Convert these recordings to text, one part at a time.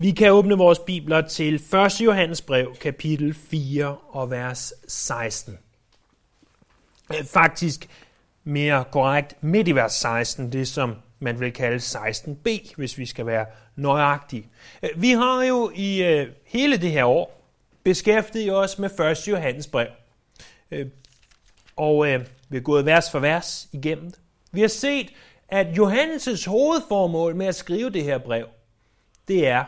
Vi kan åbne vores bibler til 1. Johannesbrev, kapitel 4 og vers 16. Faktisk mere korrekt midt i vers 16, det som man vil kalde 16b, hvis vi skal være nøjagtige. Vi har jo i hele det her år beskæftiget os med 1. Johannesbrev, og vi er gået vers for vers igennem det. Vi har set, at Johannes' hovedformål med at skrive det her brev, det er,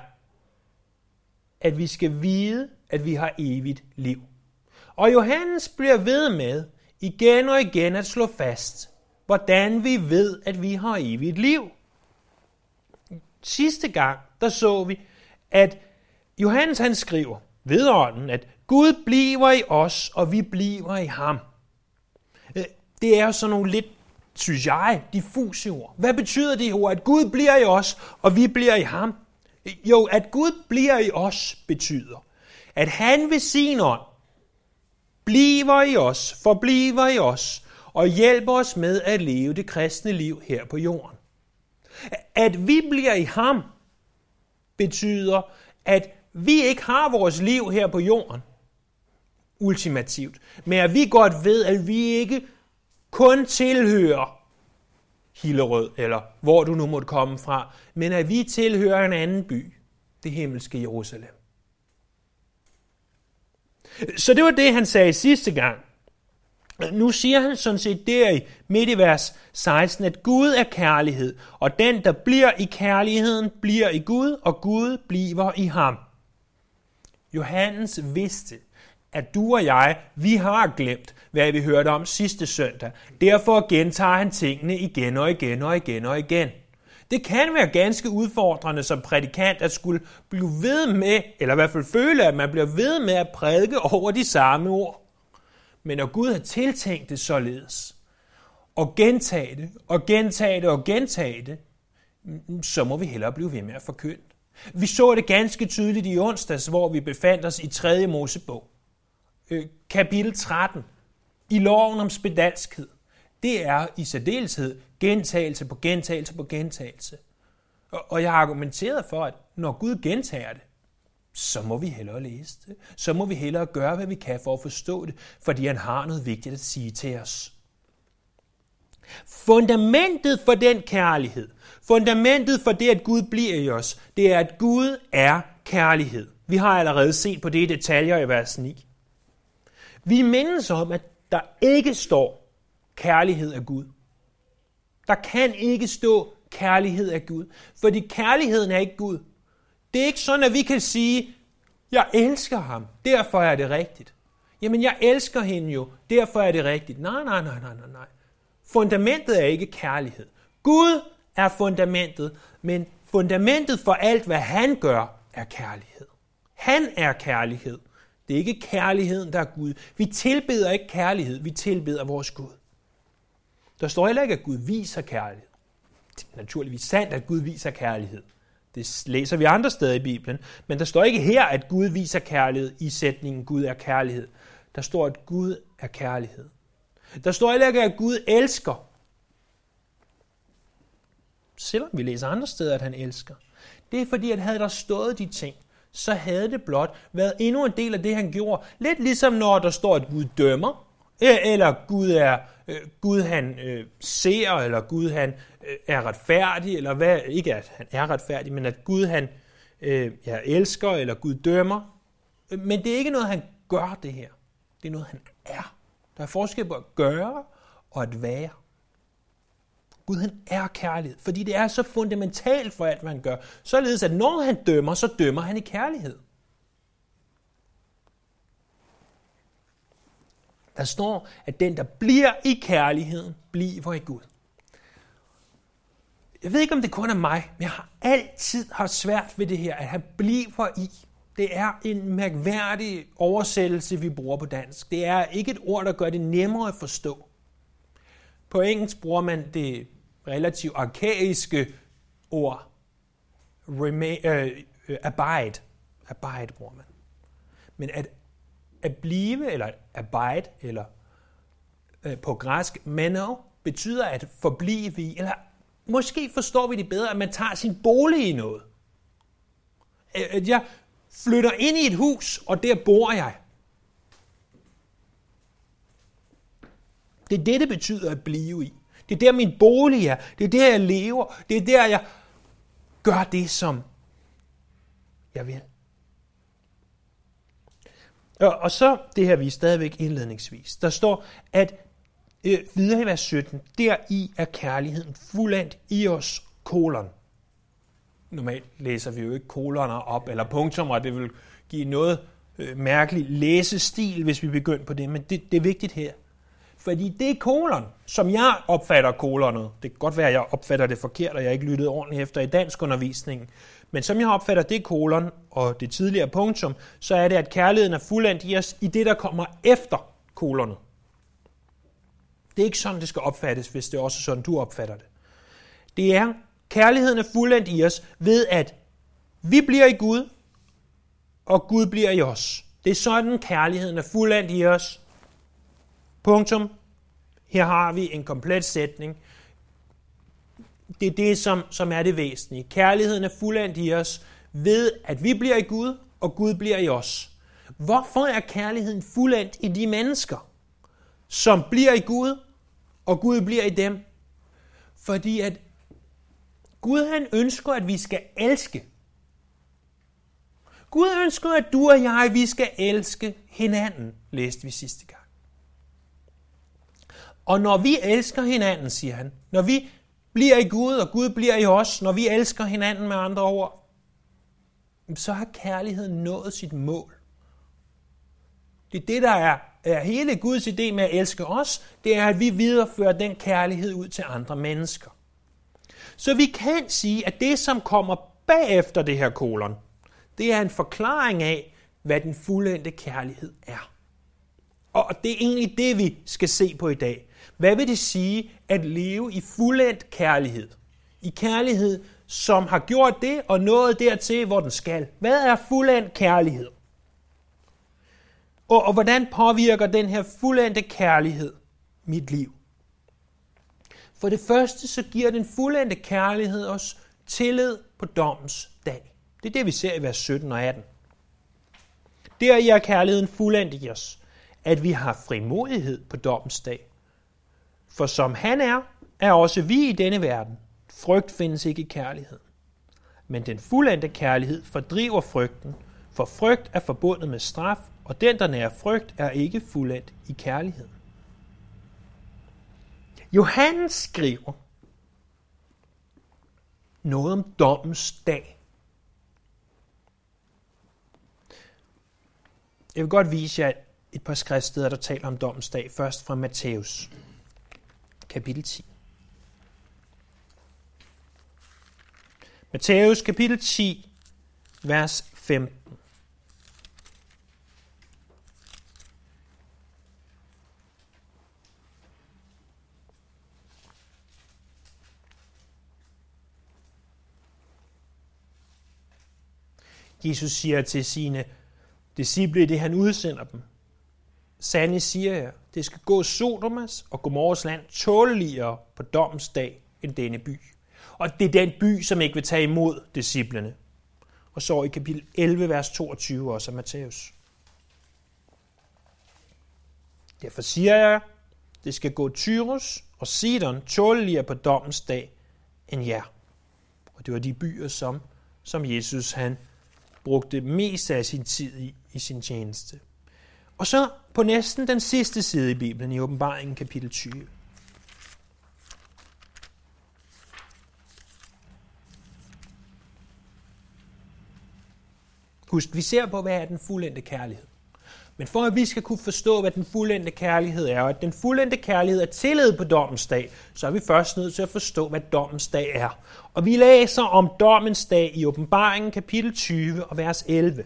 at vi skal vide, at vi har evigt liv. Og Johannes bliver ved med igen og igen at slå fast, hvordan vi ved, at vi har evigt liv. Sidste gang, der så vi, at Johannes han skriver ved ånden, at Gud bliver i os, og vi bliver i ham. Det er jo sådan nogle lidt, synes jeg, diffuse ord. Hvad betyder det ord, at Gud bliver i os, og vi bliver i ham? Jo, at Gud bliver i os betyder, at han ved sin ånd bliver i os, forbliver i os og hjælper os med at leve det kristne liv her på jorden. At vi bliver i ham betyder, at vi ikke har vores liv her på jorden, ultimativt, men at vi godt ved, at vi ikke kun tilhører Hillerød, eller hvor du nu måtte komme fra, men at vi tilhører en anden by, det himmelske Jerusalem. Så det var det, han sagde sidste gang. Nu siger han sådan set der midt i vers 16, at Gud er kærlighed, og den, der bliver i kærligheden, bliver i Gud, og Gud bliver i ham. Johannes vidste, at du og jeg, vi har glemt, hvad vi hørte om sidste søndag. Derfor gentager han tingene igen og igen og igen og igen. Det kan være ganske udfordrende som prædikant at skulle blive ved med, eller i hvert fald føle, at man bliver ved med at prædike over de samme ord. Men når Gud har tiltænkt det således, og gentage det, og gentage det, og gentage det, så må vi hellere blive ved med at forkynde. Vi så det ganske tydeligt i onsdags, hvor vi befandt os i 3. Mosebog. Kapitel 13 i loven om spedalskhed, det er i særdeleshed gentagelse på gentagelse på gentagelse. Og jeg har argumenteret for, at når Gud gentager det, så må vi hellere læse det. Så må vi hellere gøre, hvad vi kan for at forstå det, fordi han har noget vigtigt at sige til os. Fundamentet for den kærlighed, fundamentet for det, at Gud bliver i os, det er, at Gud er kærlighed. Vi har allerede set på det i detaljer i vers 9. Vi mindes om, at der ikke står kærlighed af Gud. Der kan ikke stå kærlighed af Gud, fordi kærligheden er ikke Gud. Det er ikke sådan, at vi kan sige, jeg elsker ham, derfor er det rigtigt. Jamen, jeg elsker hende jo, derfor er det rigtigt. Nej. Fundamentet er ikke kærlighed. Gud er fundamentet, men fundamentet for alt, hvad han gør, er kærlighed. Han er kærlighed. Det er ikke kærligheden, der er Gud. Vi tilbeder ikke kærlighed, vi tilbeder vores Gud. Der står heller ikke, at Gud viser kærlighed. Det er naturligvis sandt, at Gud viser kærlighed. Det læser vi andre steder i Bibelen. Men der står ikke her, at Gud viser kærlighed i sætningen Gud er kærlighed. Der står, at Gud er kærlighed. Der står heller ikke, at Gud elsker. Selvom vi læser andre steder, at han elsker. Det er fordi, at havde der stået de ting, så havde det blot været endnu en del af det, han gjorde. Lidt ligesom når der står, at Gud dømmer, eller Gud er Gud han ser, eller Gud han er retfærdig, eller hvad, ikke at han er retfærdig, men at Gud han elsker, eller Gud dømmer. Men det er ikke noget, han gør det her. Det er noget, han er. Der er forskel på at gøre og at være. Gud, han er kærlighed, fordi det er så fundamentalt for alt, hvad han gør, således at når han dømmer, så dømmer han i kærlighed. Der står, at den, der bliver i kærligheden, bliver i Gud. Jeg ved ikke, om det kun er mig, men jeg har altid haft svært ved det her, at han bliver i. Det er en mærkværdig oversættelse, vi bruger på dansk. Det er ikke et ord, der gør det nemmere at forstå. På engelsk bruger man det relativt arkaiske ord, abide. Abide bruger man. Men at blive, eller abide, eller på græsk, meno, betyder at forblive i, eller måske forstår vi det bedre, at man tager sin bolig i noget. at jeg flytter ind i et hus, og der bor jeg. Det er det, det betyder at blive i. Det er der, min bolig er. Det er der, jeg lever. Det er der, jeg gør det, som jeg vil. Og så, det her vi er stadigvæk indledningsvis, der står, at videre i vers 17, deri er kærligheden fuldendt i os, kolon. Normalt læser vi jo ikke koloner op eller punktummer, det vil give noget mærkelig læsestil, hvis vi begynder på det, men det er vigtigt her. Fordi det er kolon, som jeg opfatter kolonet. Det kan godt være, at jeg opfatter det forkert, og jeg ikke lyttede ordentligt efter i danskundervisningen. Men som jeg opfatter det kolon og det tidligere punktum, så er det, at kærligheden er fuldendt i os i det, der kommer efter kolonet. Det er ikke sådan, det skal opfattes, hvis det er også sådan, du opfatter det. Det er, kærligheden er fuldendt i os ved, at vi bliver i Gud, og Gud bliver i os. Det er sådan, kærligheden er fuldendt i os. Punktum. Her har vi en komplet sætning. Det er det, som er det væsentlige. Kærligheden er fuldendt i os ved, at vi bliver i Gud, og Gud bliver i os. Hvorfor er kærligheden fuldendt i de mennesker, som bliver i Gud, og Gud bliver i dem? Fordi at Gud, han ønsker, at vi skal elske. Gud ønsker, at du og jeg, vi skal elske hinanden, læste vi sidste gang. Og når vi elsker hinanden, siger han, når vi bliver i Gud, og Gud bliver i os, når vi elsker hinanden med andre ord, så har kærligheden nået sit mål. Det er det, der er hele Guds idé med at elske os, det er, at vi viderefører den kærlighed ud til andre mennesker. Så vi kan sige, at det, som kommer bagefter det her kolon, det er en forklaring af, hvad den fuldendte kærlighed er. Og det er egentlig det, vi skal se på i dag. Hvad vil det sige at leve i fuldendt kærlighed? I kærlighed, som har gjort det og nået dertil, hvor den skal. Hvad er fuldendt kærlighed? Og hvordan påvirker den her fuldendte kærlighed mit liv? For det første, så giver den fuldendte kærlighed os tillid på dommens dag. Det er det, vi ser i vers 17 og 18. Deri er kærligheden fuldendt i os, at vi har frimodighed på dommens dag. For som han er, er også vi i denne verden. Frygt findes ikke i kærlighed. Men den fuldendte kærlighed fordriver frygten, for frygt er forbundet med straf, og den, der nærer frygt, er ikke fuldendt i kærlighed. Johannes skriver noget om dommens dag. Jeg vil godt vise jer et par skriftsteder, der taler om dommens dag. Først fra Matteus, kapitel 10. Matteus, kapitel 10, vers 15. Jesus siger til sine disciple, det han udsender dem: Sandelig siger jeg, det skal gå Sodomas og Gomorras land tåleligere på dommens dag end denne by. Og det er den by, som ikke vil tage imod disciplene. Og så i kapitel 11, vers 22 også af Matteus: Derfor siger jeg, det skal gå Tyrus og Sidon tåleligere på dommens dag end jer. Og det var de byer, som Jesus han brugte mest af sin tid i sin tjeneste. Og så på næsten den sidste side i Bibelen, i Åbenbaringen, kapitel 20. Husk, vi ser på, hvad er den fuldendte kærlighed. Men for at vi skal kunne forstå, hvad den fuldendte kærlighed er, og at den fuldendte kærlighed er tillid på dommens dag, så er vi først nødt til at forstå, hvad dommens dag er. Og vi læser om dommens dag i Åbenbaringen, kapitel 20 og vers 11.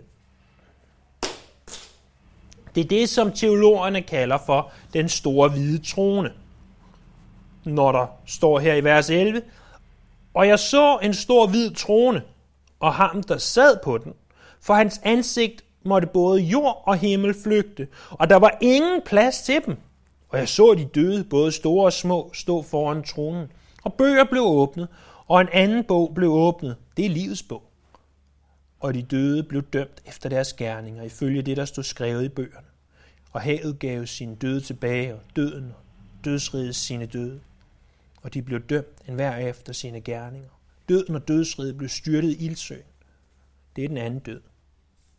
Det er det, som teologerne kalder for den store hvide trone. Når der står her i vers 11: Og jeg så en stor hvid trone, og ham, der sad på den, for hans ansigt måtte både jord og himmel flygte, og der var ingen plads til dem. Og jeg så de døde, både store og små, stå foran tronen. Og bøger blev åbnet, og en anden bog blev åbnet. Det er livets bog. og de døde blev dømt efter deres gerninger, ifølge det, der stod skrevet i bøgerne. Og havet gav sine døde tilbage, og døden og dødsriget sine døde. Og de blev dømt enhver efter sine gerninger. Døden og dødsriget blev styrtet i ildsøen. Det er den anden død.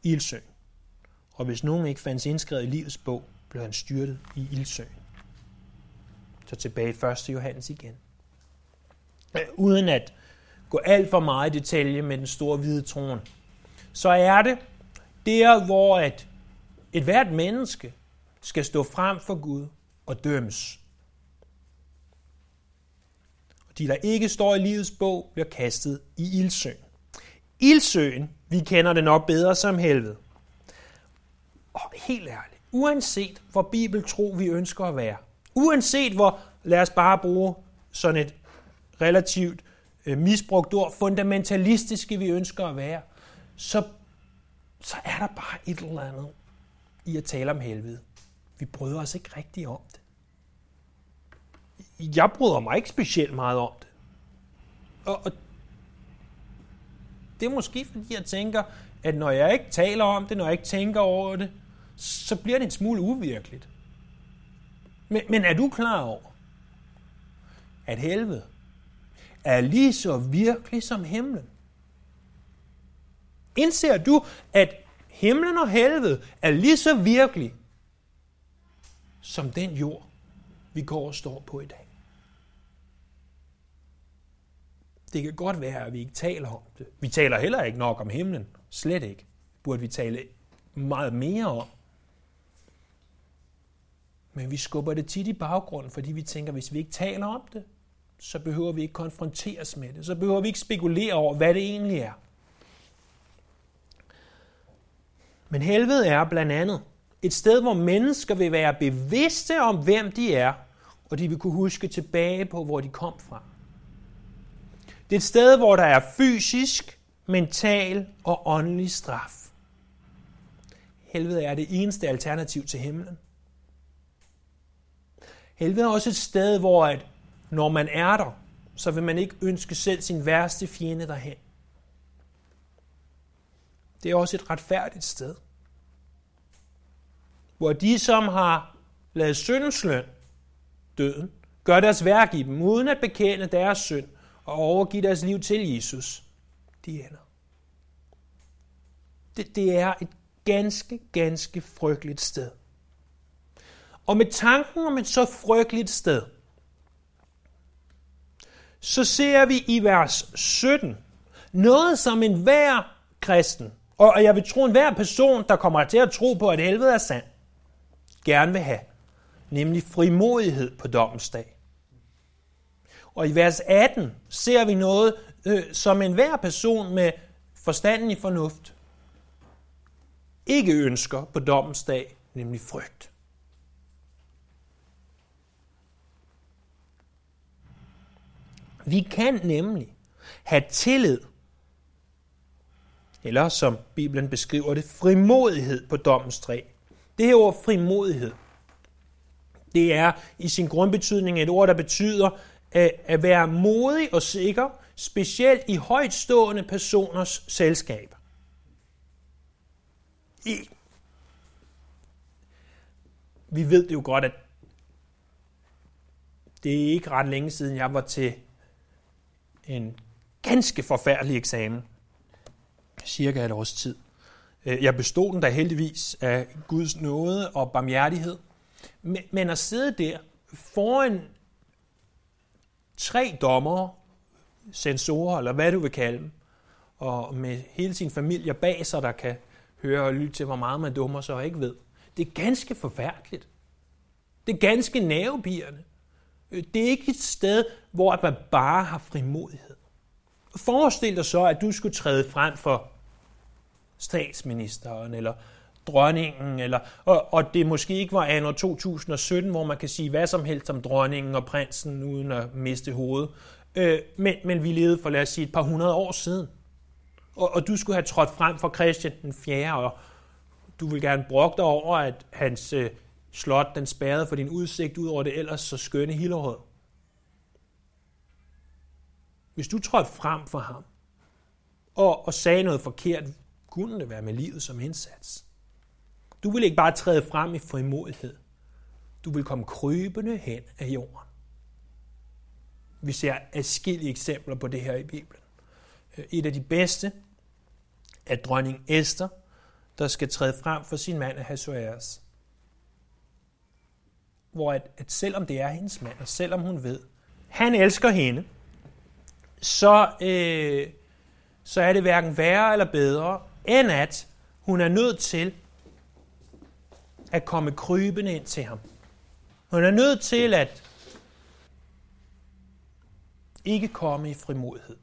Ildsøen. Og hvis nogen ikke fandt indskrevet i livets bog, blev han styrtet i ildsøen. Så tilbage i 1. Johannes igen. Uden at gå alt for meget i detalje med den store hvide trone, så er det der, hvor et hvert menneske skal stå frem for Gud og dømmes. Og de, der ikke står i livets bog, bliver kastet i ildsøen. Ildsøen, vi kender den nok bedre som helvede. Og helt ærligt, uanset hvor bibeltro vi ønsker at være, uanset hvor, lad os bare bruge sådan et relativt misbrugt ord, fundamentalistiske vi ønsker at være, så er der bare et eller andet i at tale om helvede. Vi bryder os ikke rigtig om det. Jeg bryder mig ikke specielt meget om det. Og det er måske, fordi jeg tænker, at når jeg ikke taler om det, når jeg ikke tænker over det, så bliver det en smule uvirkeligt. Men er du klar over, at helvede er lige så virkelig som himlen? Indser du, at himlen og helvede er lige så virkelig som den jord, vi går og står på i dag? Det kan godt være, at vi ikke taler om det. Vi taler heller ikke nok om himlen. Slet ikke. Burde vi tale meget mere om. Men vi skubber det tit i baggrunden, fordi vi tænker, at hvis vi ikke taler om det, så behøver vi ikke konfronteres med det. Så behøver vi ikke spekulere over, hvad det egentlig er. Men helvede er blandt andet et sted, hvor mennesker vil være bevidste om, hvem de er, og de vil kunne huske tilbage på, hvor de kom fra. Det er et sted, hvor der er fysisk, mental og åndelig straf. Helvede er det eneste alternativ til himlen. Helvede er også et sted, hvor når man er der, så vil man ikke ønske selv sin værste fjende derhen. Det er også et retfærdigt sted, hvor de, som har lavet syndens løn, døden, gør deres værk i dem, uden at bekende deres synd og overgive deres liv til Jesus, de ender. Det er et ganske, ganske frygteligt sted. Og med tanken om et så frygteligt sted, så ser vi i vers 17 noget, som enhver kristen, og jeg vil tro enhver person, der kommer til at tro på, at helvede er sand, gerne vil have, nemlig frimodighed på dommens dag. Og i vers 18 ser vi noget, som enhver person med forstanden i fornuft ikke ønsker på dommens dag, nemlig frygt. Vi kan nemlig have tillid, eller som Bibelen beskriver det, frimodighed på dommens træ. Det her ord frimodighed, det er i sin grundbetydning et ord, der betyder at være modig og sikker, specielt i højtstående personers selskab. Vi ved det jo godt, at det er ikke ret længe siden, jeg var til en ganske forfærdelig eksamen, cirka et års tid. Jeg bestod den da heldigvis af Guds nåde og barmhjertighed, men at sidde der foran 3 dommere, sensorer eller hvad du vil kalde dem, og med hele sin familie bag sig, der kan høre og lytte til, hvor meget man dummer sig og ikke ved. Det er ganske forfærdeligt. Det er ganske nervepirrende. Det er ikke et sted, hvor man bare har frimodighed. Forestil dig så, at du skulle træde frem for statsministeren eller dronningen, og det måske ikke var anno 2017, hvor man kan sige hvad som helst om dronningen og prinsen uden at miste hovedet. Men vi levede for, lad os sige, et par 100 år siden. Og du skulle have trådt frem for Christian den 4., og du ville gerne brokke dig over, at hans slot, den spærrede for din udsigt ud over det ellers så skønne Hillerød. Hvis du trådte frem for ham og sagde noget forkert, kunne det være med livet som indsats. Du vil ikke bare træde frem i frimodighed. Du vil komme krybende hen af jorden. Vi ser adskillige eksempler på det her i Bibelen. Et af de bedste er dronning Ester, der skal træde frem for sin mand Ahasuerus. Hvor at selvom det er hendes mand, og selvom hun ved, han elsker hende, så er det hverken værre eller bedre, end at hun er nødt til at komme krybende ind til ham. Hun er nødt til at ikke komme i frimodighed,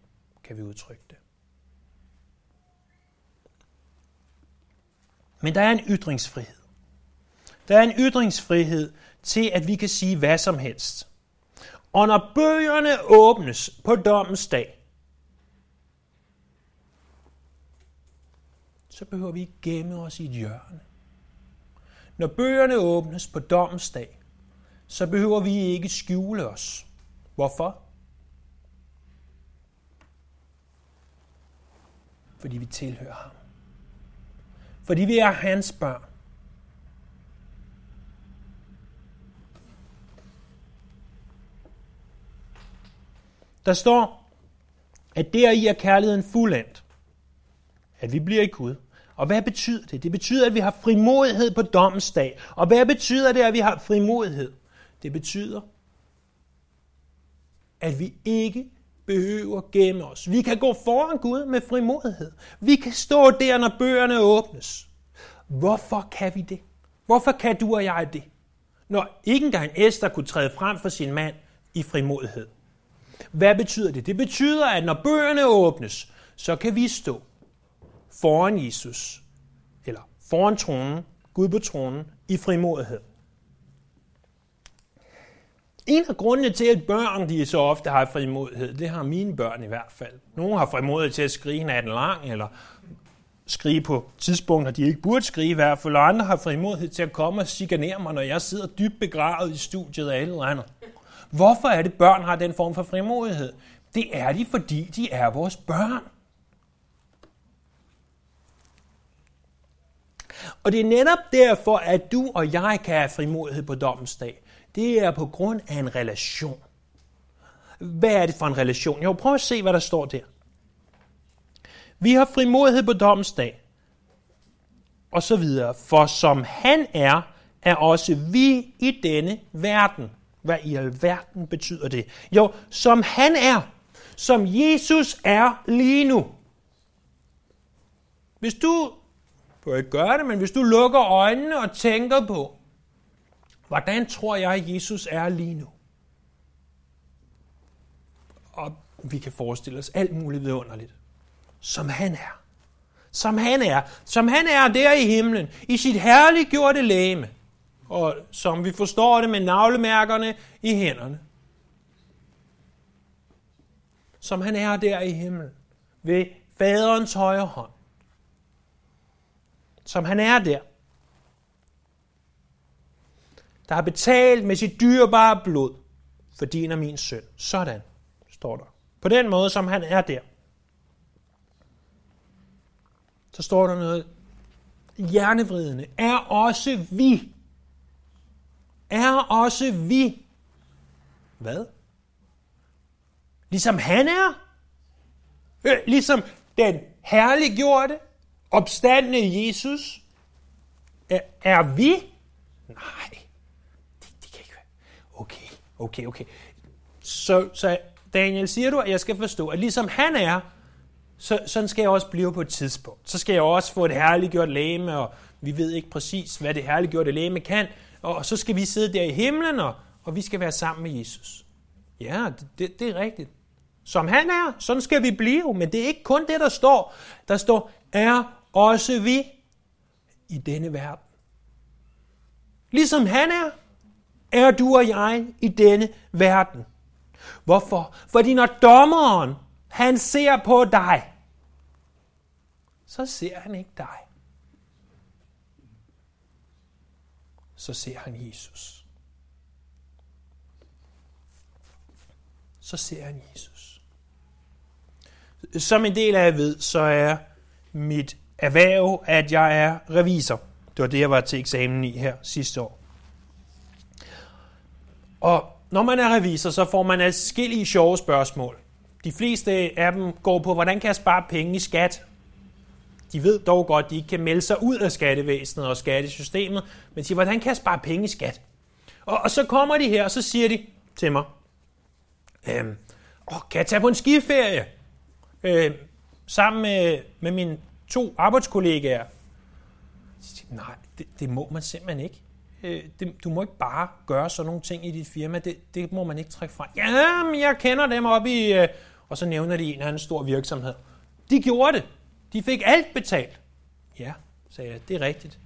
kan vi udtrykke det. Men der er en ytringsfrihed. Der er en ytringsfrihed til, at vi kan sige hvad som helst. Og når bøgerne åbnes på dommens dag, så behøver vi ikke gemme os i et hjørne. Når bøgerne åbnes på dommens dag, så behøver vi ikke skjule os. Hvorfor? Fordi vi tilhører ham. Fordi vi er hans børn. Der står, at deri er kærligheden fuldendt, at vi bliver i Gud. Og hvad betyder det? Det betyder, at vi har frimodighed på dommens dag. Og hvad betyder det, at vi har frimodighed? Det betyder, at vi ikke behøver gemme os. Vi kan gå foran Gud med frimodighed. Vi kan stå der, når bøgerne åbnes. Hvorfor kan vi det? Hvorfor kan du og jeg det? Når ikke engang Ester kunne træde frem for sin mand i frimodighed. Hvad betyder det? Det betyder, at når bøgerne åbnes, så kan vi stå foran Jesus, eller foran tronen, Gud på tronen, i frimodighed. En af grundene til, at børn de så ofte har frimodighed, det har mine børn i hvert fald. Nogle har frimodighed til at skrige natten lang, eller skrige på tidspunkter, de ikke burde skrige i hvert fald, og andre har frimodighed til at komme og chikanere mig, når jeg sidder dybt begravet i studiet af alle andre. Hvorfor er det, børn har den form for frimodighed? Det er de, fordi de er vores børn. Og det er netop derfor, at du og jeg kan have frimodighed på dommens dag. Det er på grund af en relation. Hvad er det for en relation? Jo, prøv at se, hvad der står der. Vi har frimodighed på dommens dag. Og så videre. For som han er også vi i denne verden. Hvad i alverden betyder det? Jo, som han er. Som Jesus er lige nu. Hvis du, bør ikke gøre det, men hvis du lukker øjnene og tænker på, hvordan tror jeg, Jesus er lige nu? Og vi kan forestille os alt muligt vidunderligt. Som han er. Som han er. Som han er der i himlen, i sit herliggjorte legeme. Og som vi forstår det med navlemærkerne i hænderne. Som han er der i himlen, ved faderens højre hånd. Som han er der. Der har betalt med sit dyrebare blod for din og min synd. Sådan, står der. På den måde, som han er der. Så står der noget hjernevridende. Er også vi. Hvad? Ligesom han er. Ligesom den herliggjorte, opstandende Jesus. Er vi? Nej. Okay. Så Daniel, siger du, at jeg skal forstå, at ligesom han er, sådan skal jeg også blive på et tidspunkt. Så skal jeg også få et herliggjort legeme, og vi ved ikke præcis, hvad det herliggjorte legeme kan. Og så skal vi sidde der i himlen, og vi skal være sammen med Jesus. Ja, det er rigtigt. Som han er, sådan skal vi blive. Men det er ikke kun det, der står. Der står, er også vi i denne verden. Ligesom han er du og jeg i denne verden. Hvorfor? Fordi når dommeren, han ser på dig, så ser han ikke dig. Så ser han Jesus. Som en del af jer ved, så er mit erhverve, at jeg er revisor. Det var det, jeg var til eksamen i her sidste år. Og når man er revisor, så får man adskillige sjove spørgsmål. De fleste af dem går på, hvordan kan jeg spare penge i skat? De ved dog godt, at de ikke kan melde sig ud af skattevæsenet og skattesystemet, men siger, hvordan kan jeg spare penge i skat? Og så kommer de her, og så siger de til mig, kan jeg tage på en skiferie sammen med mine to arbejdskollegaer? Så siger, nej, det må man simpelthen ikke. Du må ikke bare gøre sådan nogle ting i dit firma, det må man ikke trække fra. Jamen, jeg kender dem op i... Og så nævner de en eller anden stor virksomhed. De gjorde det. De fik alt betalt. Ja, sagde jeg, det er rigtigt.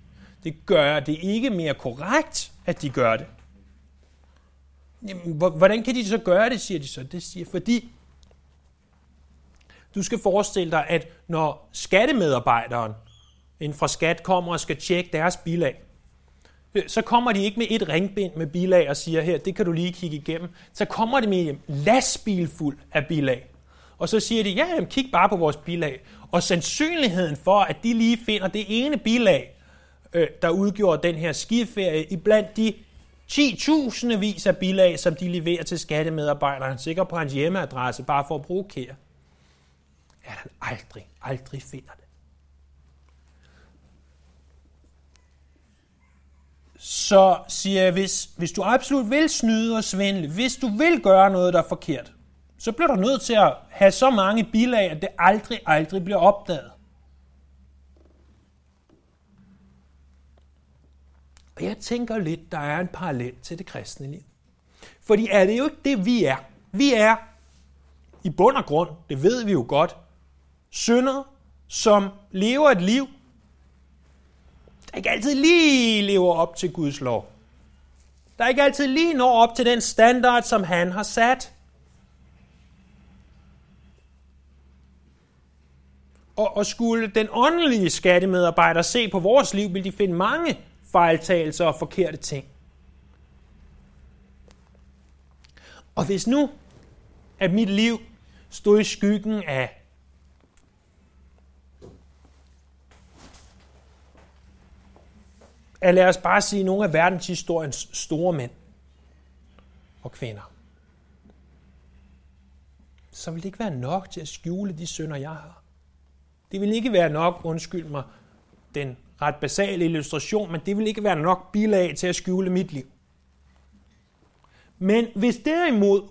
Det gør det ikke mere korrekt, at de gør det. Jamen, hvordan kan de så gøre det, siger de så. Det siger, fordi du skal forestille dig, at når skattemedarbejderen inden fra skat kommer og skal tjekke deres bilag, så kommer de ikke med et ringbind med bilag og siger, her, det kan du lige kigge igennem. Så kommer de med en lastbil fuld af bilag. Og så siger de, ja, jamen, kig bare på vores bilag. Og sandsynligheden for, at de lige finder det ene bilag, der udgjorde den her skiferie, i blandt de 10.000 vis af bilag, som de leverer til skattemedarbejderen, sikkert på hans hjemmeadresse, bare for at provokere. Ja, han aldrig finder det. Så siger jeg, hvis du absolut vil snyde og svindle, hvis du vil gøre noget, der er forkert, så bliver du nødt til at have så mange bilag, at det aldrig bliver opdaget. Og jeg tænker lidt, der er en parallel til det kristne liv. Fordi er det jo ikke det, vi er? Vi er i bund og grund, det ved vi jo godt, syndere, som lever et liv, der ikke altid lige lever op til Guds lov. Der ikke altid lige når op til den standard, som han har sat. Og skulle den åndelige skattemedarbejder se på vores liv, vil de finde mange fejltagelser og forkerte ting. Og hvis nu, at mit liv stod i skyggen af at lad os bare sige nogle af verdenshistoriens store mænd og kvinder, så vil det ikke være nok til at skjule de synder, jeg har. Det vil ikke være nok, undskyld mig, den ret basale illustration, men det vil ikke være nok bilag til at skjule mit liv. Men hvis derimod,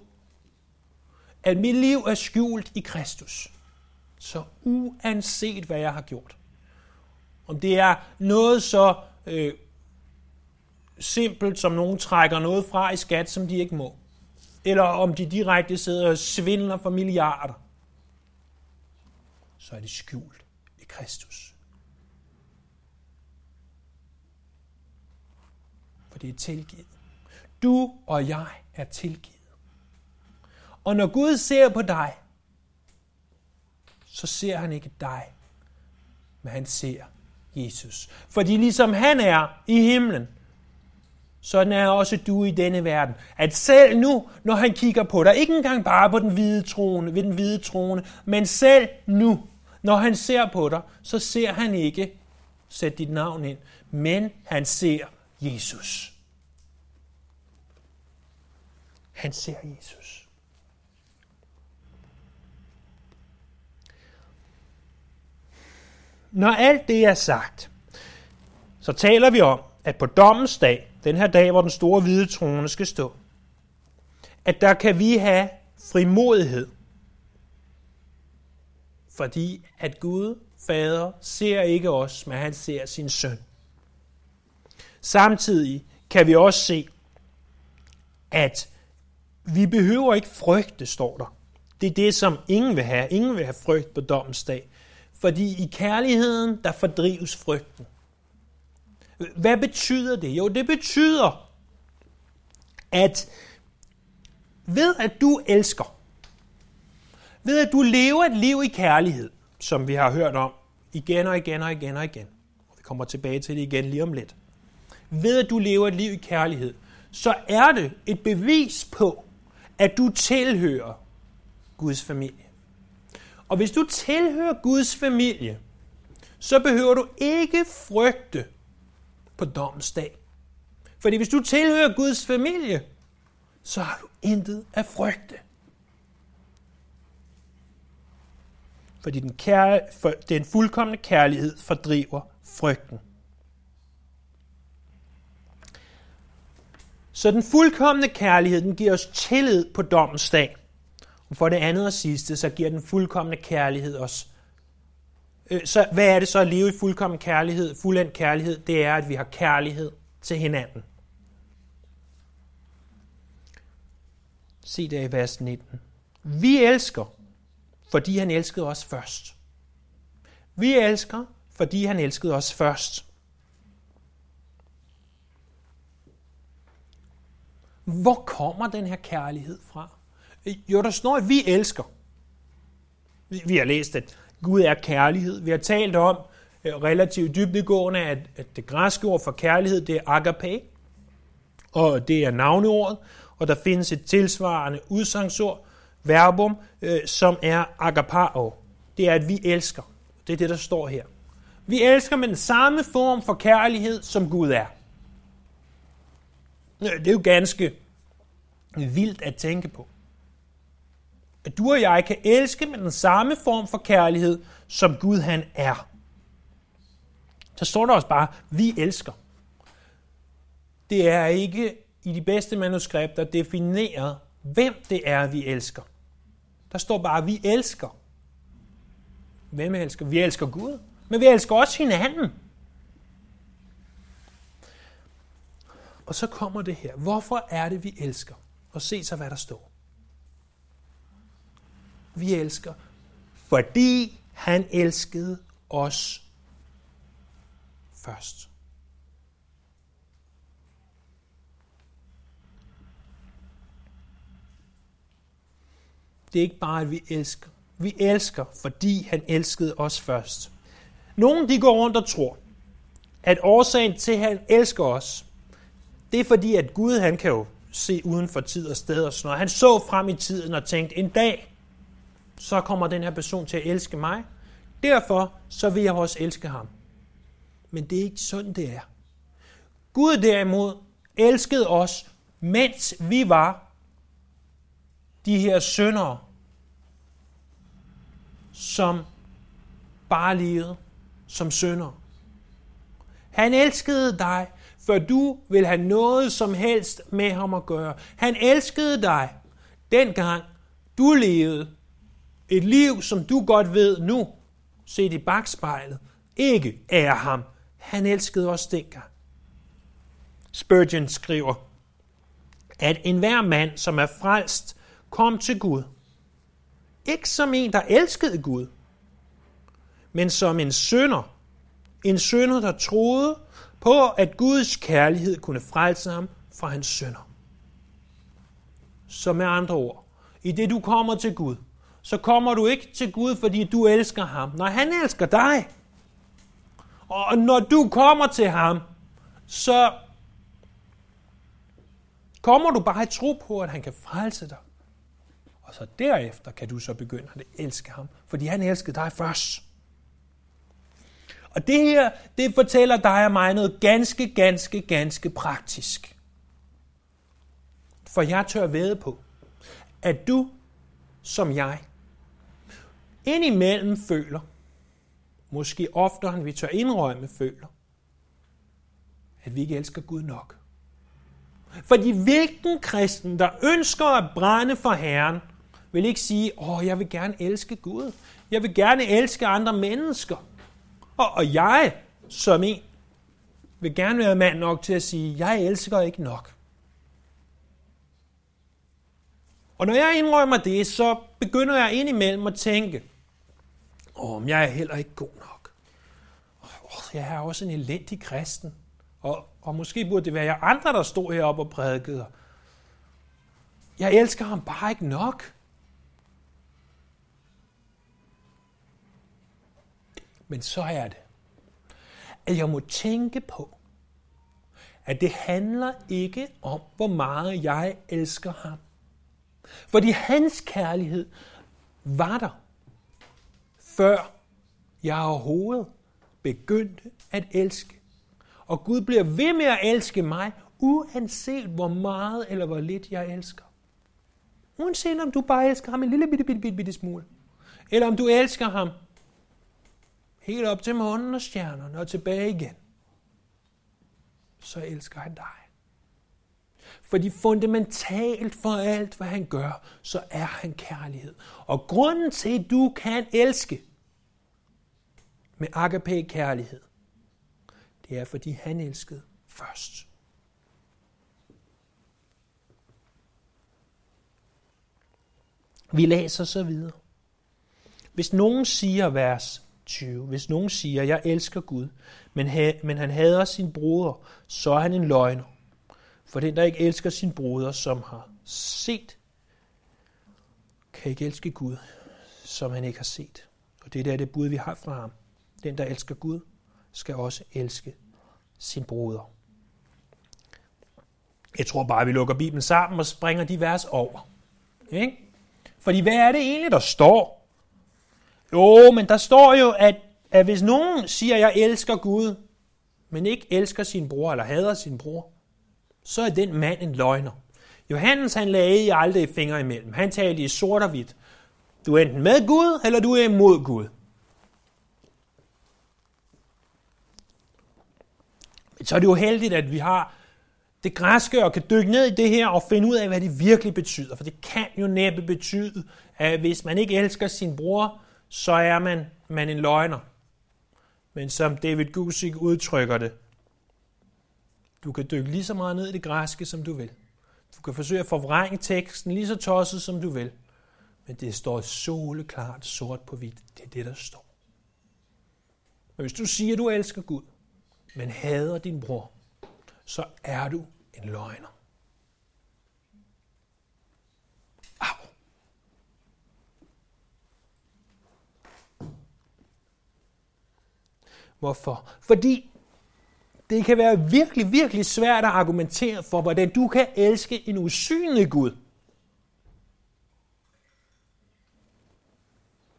at mit liv er skjult i Kristus, så uanset hvad jeg har gjort, om det er noget så simpelt, som nogen trækker noget fra i skat, som de ikke må, eller om de direkte sidder og svindler for milliarder, så er det skjult i Kristus. For det er tilgivet. Du og jeg er tilgivet. Og når Gud ser på dig, så ser han ikke dig, men han ser Jesus. Fordi ligesom han er i himlen, sådan er også du i denne verden. At selv nu, når han kigger på dig, ikke engang bare på den hvide trone, ved den hvide trone, men selv nu, når han ser på dig, så ser han ikke, sæt dit navn ind, men han ser Jesus. Han ser Jesus. Når alt det er sagt, så taler vi om, at på dommens dag, den her dag, hvor den store hvide trone skal stå, at der kan vi have frimodighed, fordi at Gud, Fader, ser ikke os, men han ser sin søn. Samtidig kan vi også se, at vi behøver ikke frygte, står der. Det er det, som ingen vil have. Ingen vil have frygt på dommens dag. Fordi i kærligheden, der fordrives frygten. Hvad betyder det? Jo, det betyder, at ved at du elsker, ved at du lever et liv i kærlighed, som vi har hørt om igen og igen, og vi kommer tilbage til det igen lige om lidt, ved at du lever et liv i kærlighed, så er det et bevis på, at du tilhører Guds familie. Og hvis du tilhører Guds familie, så behøver du ikke frygte på dommens dag. Fordi hvis du tilhører Guds familie, så har du intet at frygte. Fordi den fuldkomne kærlighed fordriver frygten. Så den fuldkomne kærlighed, den giver os tillid på dommens dag. Og for det andet og sidste, så giver den fuldkomne kærlighed os. Så hvad er det så at leve i fuldkommen kærlighed? Fuldendt kærlighed, det er, at vi har kærlighed til hinanden. Se der i vers 19. Vi elsker, fordi han elskede os først. Vi elsker, fordi han elskede os først. Hvor kommer den her kærlighed fra? Jo, der står, at vi elsker. Vi har læst, at Gud er kærlighed. Vi har talt om relativt dybdegående, at det græske ord for kærlighed, det er agape, og det er navneordet, og der findes et tilsvarende udsagnsord, verbum, som er agapao. Det er, at vi elsker. Det er det, der står her. Vi elsker med den samme form for kærlighed, som Gud er. Det er jo ganske vildt at tænke på. At du og jeg kan elske med den samme form for kærlighed, som Gud han er. Så står der også bare, vi elsker. Det er ikke i de bedste manuskripter defineret, hvem det er, vi elsker. Der står bare, vi elsker. Hvem elsker? Vi elsker Gud, men vi elsker også hinanden. Og så kommer det her. Hvorfor er det, vi elsker? Og se så, hvad der står. Vi elsker, fordi han elskede os først. Det er ikke bare, at vi elsker. Vi elsker, fordi han elskede os først. Nogle de går rundt og tror, at årsagen til, at han elsker os, det er fordi, at Gud han kan jo se uden for tid og sted og sådan noget. Han så frem i tiden og tænkte, en dag, så kommer den her person til at elske mig. Derfor så vil jeg også elske ham. Men det er ikke sådan, det er. Gud derimod elskede os, mens vi var de her syndere, som bare levede som syndere. Han elskede dig, for du vil have noget som helst med ham at gøre. Han elskede dig, dengang du levede et liv, som du godt ved nu, set i bagspejlet, ikke er ham. Han elskede os dengang. Spurgeon skriver, at enhver mand, som er frelst, kom til Gud. Ikke som en, der elskede Gud, men som en synder. En synder, der troede på, at Guds kærlighed kunne frelse ham fra hans synder. Så med andre ord, i det du kommer til Gud, så kommer du ikke til Gud, fordi du elsker ham. Nej, han elsker dig. Og når du kommer til ham, så kommer du bare i tro på, at han kan frelse dig. Og så derefter kan du så begynde at elske ham, fordi han elskede dig først. Og det her, det fortæller dig og mig noget ganske, ganske, ganske praktisk. For jeg tør vædde på, at du, som jeg, indimellem føler, måske oftere end vi tør indrømme føler, at vi ikke elsker Gud nok. Fordi hvilken kristen, der ønsker at brænde for Herren, vil ikke sige, jeg vil gerne elske Gud. Jeg vil gerne elske andre mennesker. Og jeg, som en, vil gerne være mand nok til at sige, jeg elsker ikke nok. Og når jeg indrømmer det, så begynder jeg indimellem at tænke, jeg er heller ikke god nok. Jeg er også en elendig kristen. Og måske burde det være jer andre, der stod heroppe og prædikede. Jeg elsker ham bare ikke nok. Men så er det, at jeg må tænke på, at det handler ikke om, hvor meget jeg elsker ham. Fordi hans kærlighed var der, før jeg overhovedet begyndte at elske. Og Gud bliver ved med at elske mig, uanset hvor meget eller hvor lidt jeg elsker. Uanset om du bare elsker ham en lille bitte smule, eller om du elsker ham helt op til månen og stjernerne og tilbage igen, så elsker han dig. Fordi fundamentalt for alt, hvad han gør, så er han kærlighed. Og grunden til, at du kan elske med agape-kærlighed, det er, fordi han elskede først. Vi læser så videre. Hvis nogen siger, vers 20, hvis nogen siger, jeg elsker Gud, men han hader sin broder, så er han en løgner. For den, der ikke elsker sin broder, som har set, kan ikke elske Gud, som han ikke har set. Og det er det bud, vi har fra ham. Den, der elsker Gud, skal også elske sin broder. Jeg tror bare, vi lukker Bibelen sammen og springer de vers over. Ikke? Fordi hvad er det egentlig, der står? Jo, men der står jo, at hvis nogen siger, jeg elsker Gud, men ikke elsker sin bror eller hader sin bror, så er den mand en løgner. Johannes, han lagde aldrig fingre imellem. Han talte i sort og hvidt. Du er enten med Gud, eller du er imod Gud. Så er det jo heldigt, at vi har det græske og kan dykke ned i det her og finde ud af, hvad det virkelig betyder. For det kan jo næppe betyde, at hvis man ikke elsker sin bror, så er man en løgner. Men som David Guzik udtrykker det, du kan dykke lige så meget ned i det græske, som du vil. Du kan forsøge at forvrænge teksten lige så tosset, som du vil. Men det står soleklart sort på hvidt. Det er det, der står. Men hvis du siger, at du elsker Gud, men hader din bror, så er du en løgner. Au! Hvorfor? Fordi det kan være virkelig, virkelig svært at argumentere for, hvordan du kan elske en usynlig Gud.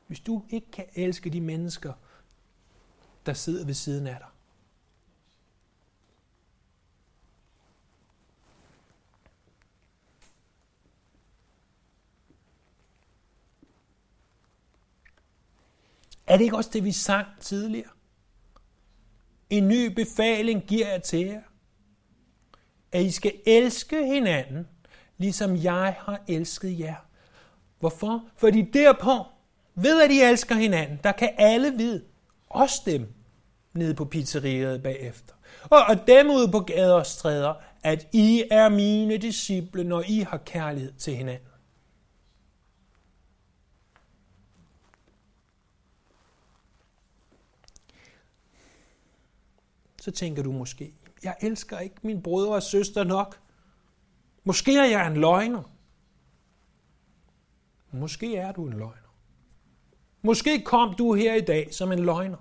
Hvis du ikke kan elske de mennesker, der sidder ved siden af dig. Er det ikke også det, vi sang tidligere? En ny befaling giver jeg til jer, at I skal elske hinanden, ligesom jeg har elsket jer. Hvorfor? Fordi derpå, ved at I elsker hinanden, der kan alle vide, også dem nede på pizzeriet bagefter, og dem ude på gader og stræder, at I er mine disciple, når I har kærlighed til hinanden. Så tænker du måske, jeg elsker ikke mine brødre og søster nok. Måske er jeg en løgner. Måske er du en løgner. Måske kom du her i dag som en løgner.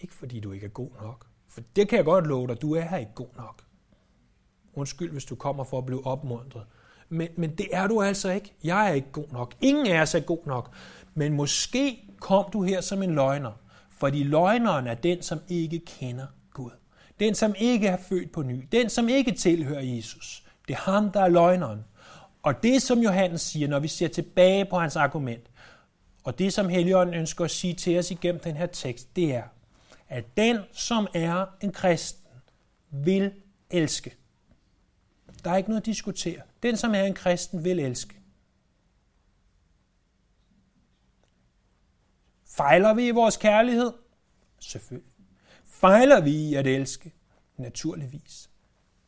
Ikke fordi du ikke er god nok. For det kan jeg godt love dig, du er her ikke god nok. Undskyld, hvis du kommer for at blive opmuntret. Men det er du altså ikke. Jeg er ikke god nok. Ingen af os er god nok. Men måske kom du her som en løgner, fordi løgneren er den, som ikke kender Gud. Den, som ikke er født på ny. Den, som ikke tilhører Jesus. Det er ham, der er løgneren. Og det, som Johannes siger, når vi ser tilbage på hans argument, og det, som Helligånden ønsker at sige til os igennem den her tekst, det er, at den, som er en kristen, vil elske. Der er ikke noget at diskutere. Den, som er en kristen, vil elske. Fejler vi i vores kærlighed? Selvfølgelig. Fejler vi i at elske? Naturligvis.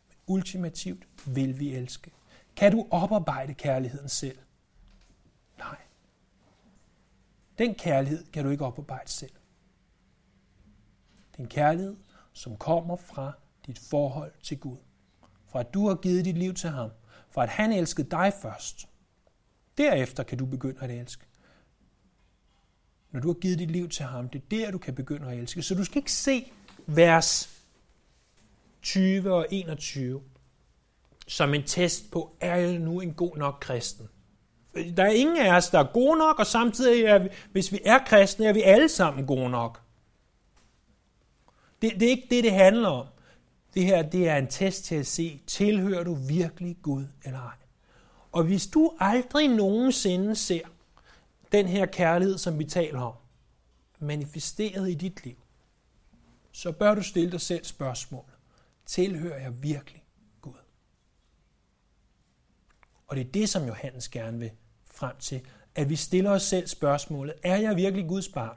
Men ultimativt vil vi elske. Kan du oparbejde kærligheden selv? Nej. Den kærlighed kan du ikke oparbejde selv. Det er en kærlighed, som kommer fra dit forhold til Gud. Fra at du har givet dit liv til ham. Fra at han elskede dig først. Derefter kan du begynde at elske. Når du har givet dit liv til ham, det er der, du kan begynde at elske. Så du skal ikke se vers 20 og 21 som en test på, er jeg nu en god nok kristen? Der er ingen af os, der er gode nok, og samtidig, hvis vi er kristne, er vi alle sammen gode nok. Det er ikke det, det handler om. Det her, det er en test til at se, tilhører du virkelig Gud eller ej? Og hvis du aldrig nogensinde ser den her kærlighed, som vi taler om, manifesteret i dit liv, så bør du stille dig selv spørgsmålet. Tilhører jeg virkelig Gud? Og det er det, som Johannes gerne vil frem til, at vi stiller os selv spørgsmålet, er jeg virkelig Guds barn?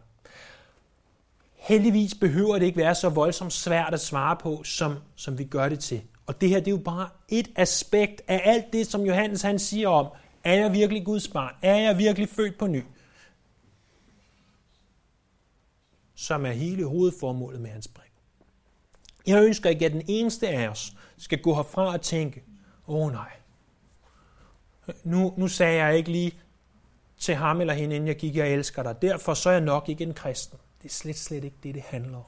Heldigvis behøver det ikke være så voldsomt svært at svare på, som vi gør det til. Og det her, det er jo bare et aspekt af alt det, som Johannes han siger om, er jeg virkelig Guds barn? Er jeg virkelig født på ny? Som er hele hovedformålet med hans brev. Jeg ønsker ikke, at den eneste af os skal gå herfra og tænke, nej, nu sagde jeg ikke lige til ham eller hende, inden jeg gik, jeg elsker dig, derfor så er jeg nok ikke en kristen. Det er slet ikke det, det handler om.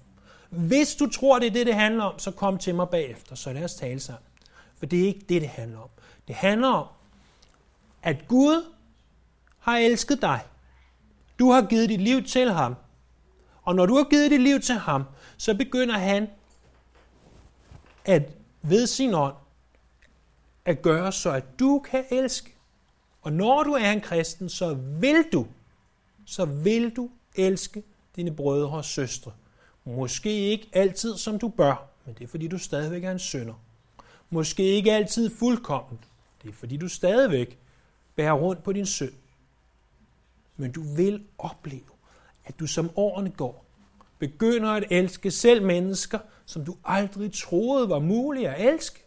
Hvis du tror, det er det handler om, så kom til mig bagefter, så lad os tale sammen. For det er ikke det, det handler om. Det handler om, at Gud har elsket dig. Du har givet dit liv til ham. Og når du har givet dit liv til ham, så begynder han at ved sin ånd at gøre så, at du kan elske. Og når du er en kristen, så vil du elske dine brødre og søstre. Måske ikke altid, som du bør, men det er, fordi du stadigvæk er en synder. Måske ikke altid fuldkommen. Det er, fordi du stadigvæk bærer rundt på din synd. Men du vil opleve, at du som årene går, begynder at elske selv mennesker, som du aldrig troede var muligt at elske.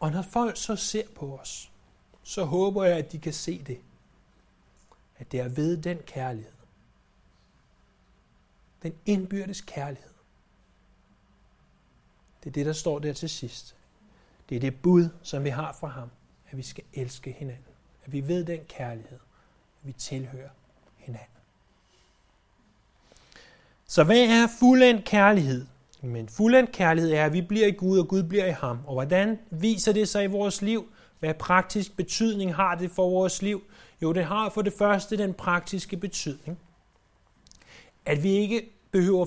Og når folk så ser på os, så håber jeg, at de kan se det. At det er ved den kærlighed. Den indbyrdes kærlighed. Det er det, der står der til sidst. Det er det bud, som vi har fra ham, at vi skal elske hinanden. At vi ved den kærlighed, at vi tilhører hinanden. Så hvad er fuldendt kærlighed? Men fuldendt kærlighed er, at vi bliver i Gud, og Gud bliver i ham. Og hvordan viser det sig i vores liv? Hvad praktisk betydning har det for vores liv? Jo, det har for det første den praktiske betydning. At vi ikke behøver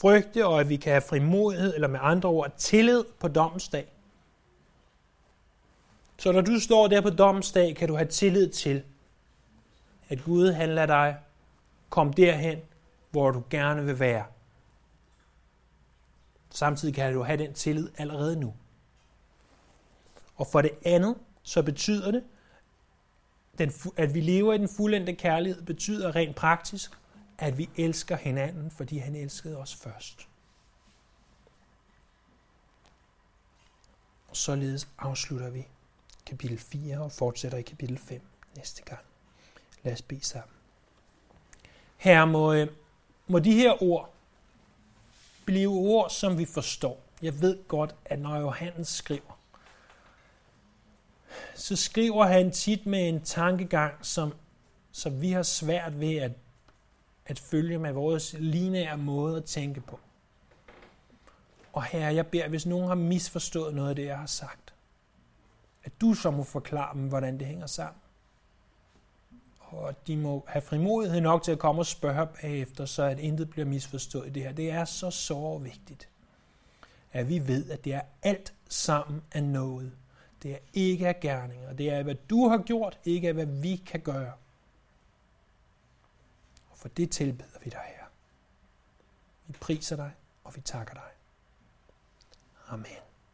frygte, og at vi kan have frimodighed, eller med andre ord tillid på dommens dag. Så når du står der på dommens dag, kan du have tillid til, at Gud han lader dig komme derhen, hvor du gerne vil være. Samtidig kan du have den tillid allerede nu. Og for det andet, så betyder det, at vi lever i den fuldendte kærlighed, betyder rent praktisk, at vi elsker hinanden, fordi han elskede os først. Og således afslutter vi kapitel 4 og fortsætter i kapitel 5 næste gang. Lad os bede sammen. Herre, må de her ord blive ord, som vi forstår. Jeg ved godt, at når Johannes skriver, så skriver han tit med en tankegang, som vi har svært ved at følge med vores lineære måde at tænke på. Og Herre, jeg beder, hvis nogen har misforstået noget af det, jeg har sagt, at du så må forklare dem, hvordan det hænger sammen. Og de må have frimodighed nok til at komme og spørge bagefter, så at intet bliver misforstået i det her. Det er så såre vigtigt, at vi ved, at det er alt sammen af noget. Det er ikke af gerninger. Det er, hvad du har gjort, ikke af, hvad vi kan gøre. Og for det tilbeder vi dig, Herre. Vi priser dig, og vi takker dig. Amen.